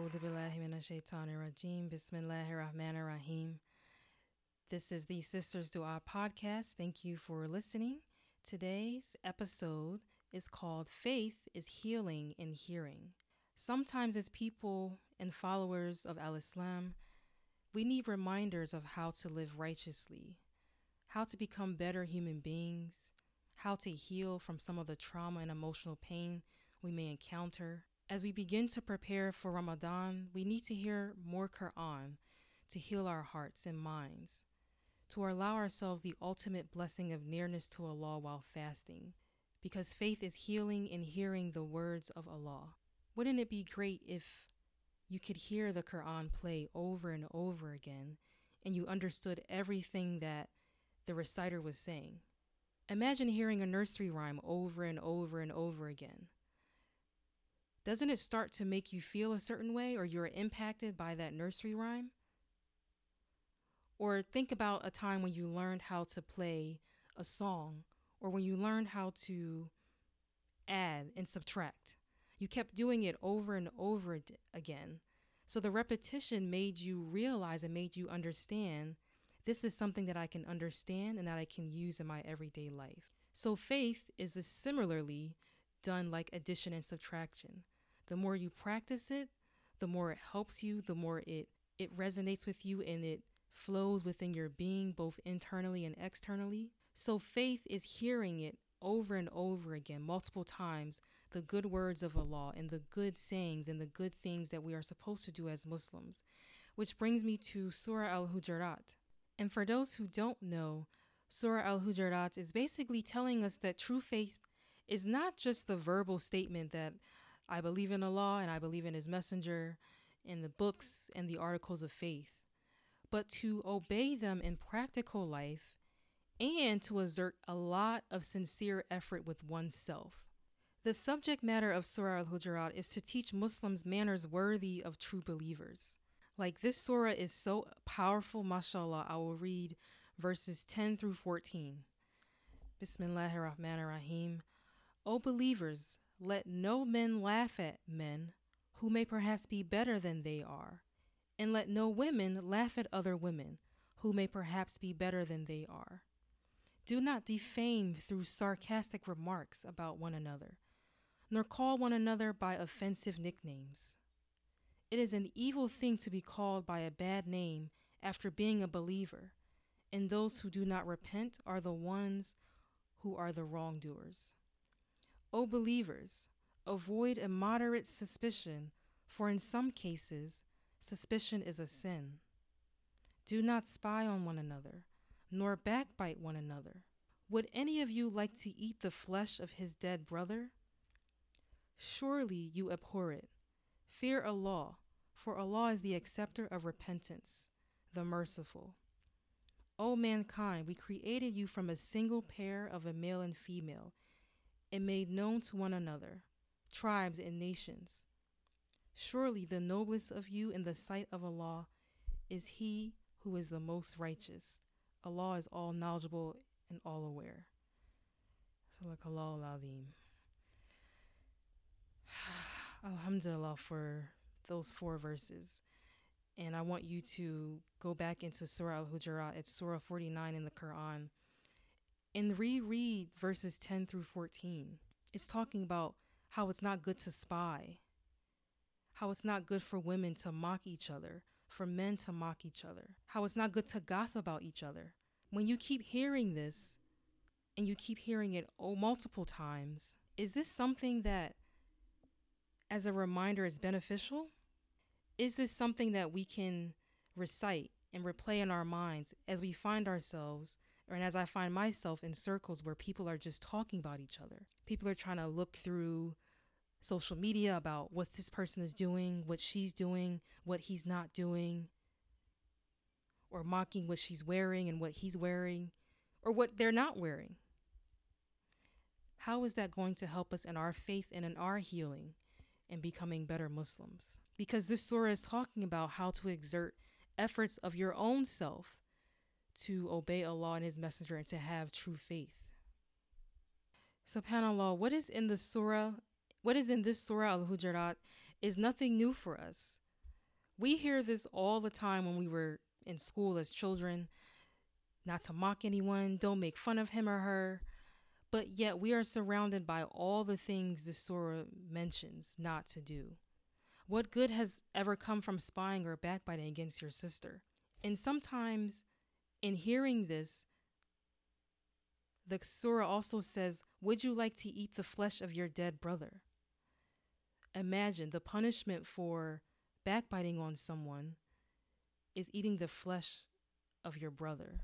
A'udhu billahi minash shaitanir rajeem. Bismillahirrahmanirrahim. This is the Sisters Dua Podcast. Thank you for listening. Today's episode is called Faith is Healing in Hearing. Sometimes as people and followers of Al-Islam, we need reminders of how to live righteously, how to become better human beings, how to heal from some of the trauma and emotional pain we may encounter. As we begin to prepare for Ramadan, we need to hear more Quran to heal our hearts and minds, to allow ourselves the ultimate blessing of nearness to Allah while fasting, because faith is healing in hearing the words of Allah. Wouldn't it be great if you could hear the Quran play over and over again and you understood everything that the reciter was saying? Imagine hearing a nursery rhyme over and over and over again. Doesn't it start to make you feel a certain way, or you're impacted by that nursery rhyme? Or think about a time when you learned how to play a song, or when you learned how to add and subtract. You kept doing it over and over again. So the repetition made you realize and made you understand, this is something that I can understand and that I can use in my everyday life. So faith is similarly done like addition and subtraction. The more you practice it, the more it helps you, the more it resonates with you and it flows within your being, both internally and externally. So faith is hearing it over and over again, multiple times, the good words of Allah and the good sayings and the good things that we are supposed to do as Muslims. Which brings me to Surah Al-Hujuraat. And for those who don't know, Surah Al-Hujuraat is basically telling us that true faith is not just the verbal statement that I believe in Allah and I believe in His Messenger and the books and the articles of faith, but to obey them in practical life and to exert a lot of sincere effort with oneself. The subject matter of Surah Al-Hujuraat is to teach Muslims manners worthy of true believers. Like, this surah is so powerful, mashallah. I will read verses 10 through 14. Bismillahirrahmanirrahim. O believers, let no men laugh at men who may perhaps be better than they are, and let no women laugh at other women who may perhaps be better than they are. Do not defame through sarcastic remarks about one another, nor call one another by offensive nicknames. It is an evil thing to be called by a bad name after being a believer, and those who do not repent are the ones who are the wrongdoers. O believers, avoid immoderate suspicion, for in some cases, suspicion is a sin. Do not spy on one another, nor backbite one another. Would any of you like to eat the flesh of his dead brother? Surely you abhor it. Fear Allah, for Allah is the acceptor of repentance, the merciful. O mankind, we created you from a single pair of a male and female, and made known to one another, tribes and nations. Surely the noblest of you in the sight of Allah is He who is the most righteous. Allah is all knowledgeable and all aware. Sadaqallahu al-Azim. Alhamdulillah for those four verses. And I want you to go back into Surah Al-Hujuraat. It's Surah 49 in the Quran. And reread verses 10 through 14. It's talking about how it's not good to spy, how it's not good for women to mock each other, for men to mock each other, how it's not good to gossip about each other. When you keep hearing this, and you keep hearing it multiple times, is this something that, as a reminder, is beneficial? Is this something that we can recite and replay in our minds as we find ourselves, or as I find myself, in circles where people are just talking about each other? People are trying to look through social media about what this person is doing, what she's doing, what he's not doing, or mocking what she's wearing and what he's wearing, or what they're not wearing. How is that going to help us in our faith and in our healing and becoming better Muslims? Because this surah is talking about how to exert efforts of your own self to obey Allah and His Messenger and to have true faith. SubhanAllah, what is in this Surah Al-Hujuraat is nothing new for us. We hear this all the time when we were in school as children, not to mock anyone, don't make fun of him or her. But yet we are surrounded by all the things the surah mentions not to do. What good has ever come from spying or backbiting against your sister? And sometimes in hearing this, the surah also says, would you like to eat the flesh of your dead brother? Imagine the punishment for backbiting on someone is eating the flesh of your brother.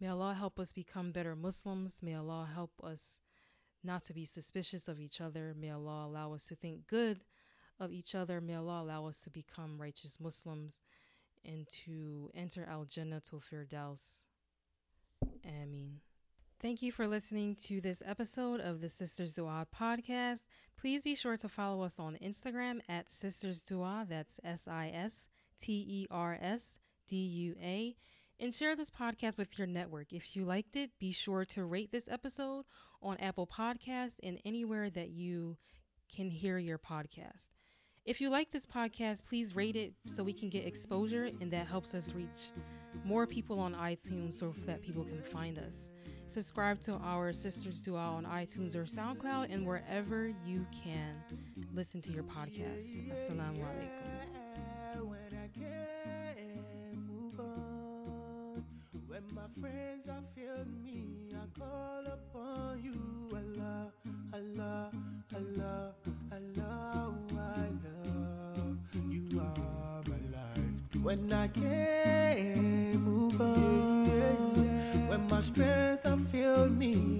May Allah help us become better Muslims. May Allah help us not to be suspicious of each other. May Allah allow us to think good of each other. May Allah allow us to become righteous Muslims and to enter Al Jannah to Firdaus. Ameen. Thank you for listening to this episode of the Sisters Dua podcast. Please be sure to follow us on Instagram at Sisters Dua, that's SISTERSDUA, and share this podcast with your network. If you liked it, be sure to rate this episode on Apple Podcasts and anywhere that you can hear your podcast. If you like this podcast, please rate it so we can get exposure, and that helps us reach more people on iTunes so that people can find us. Subscribe to our Sisters Dua on iTunes or SoundCloud and wherever you can listen to your podcast. Assalamu alaikum. When I can't move on, when my friends are failing me, I call upon you. Allah, Allah, Allah, Allah, I love you, are my life. When I can't move on, when my strength has failed me.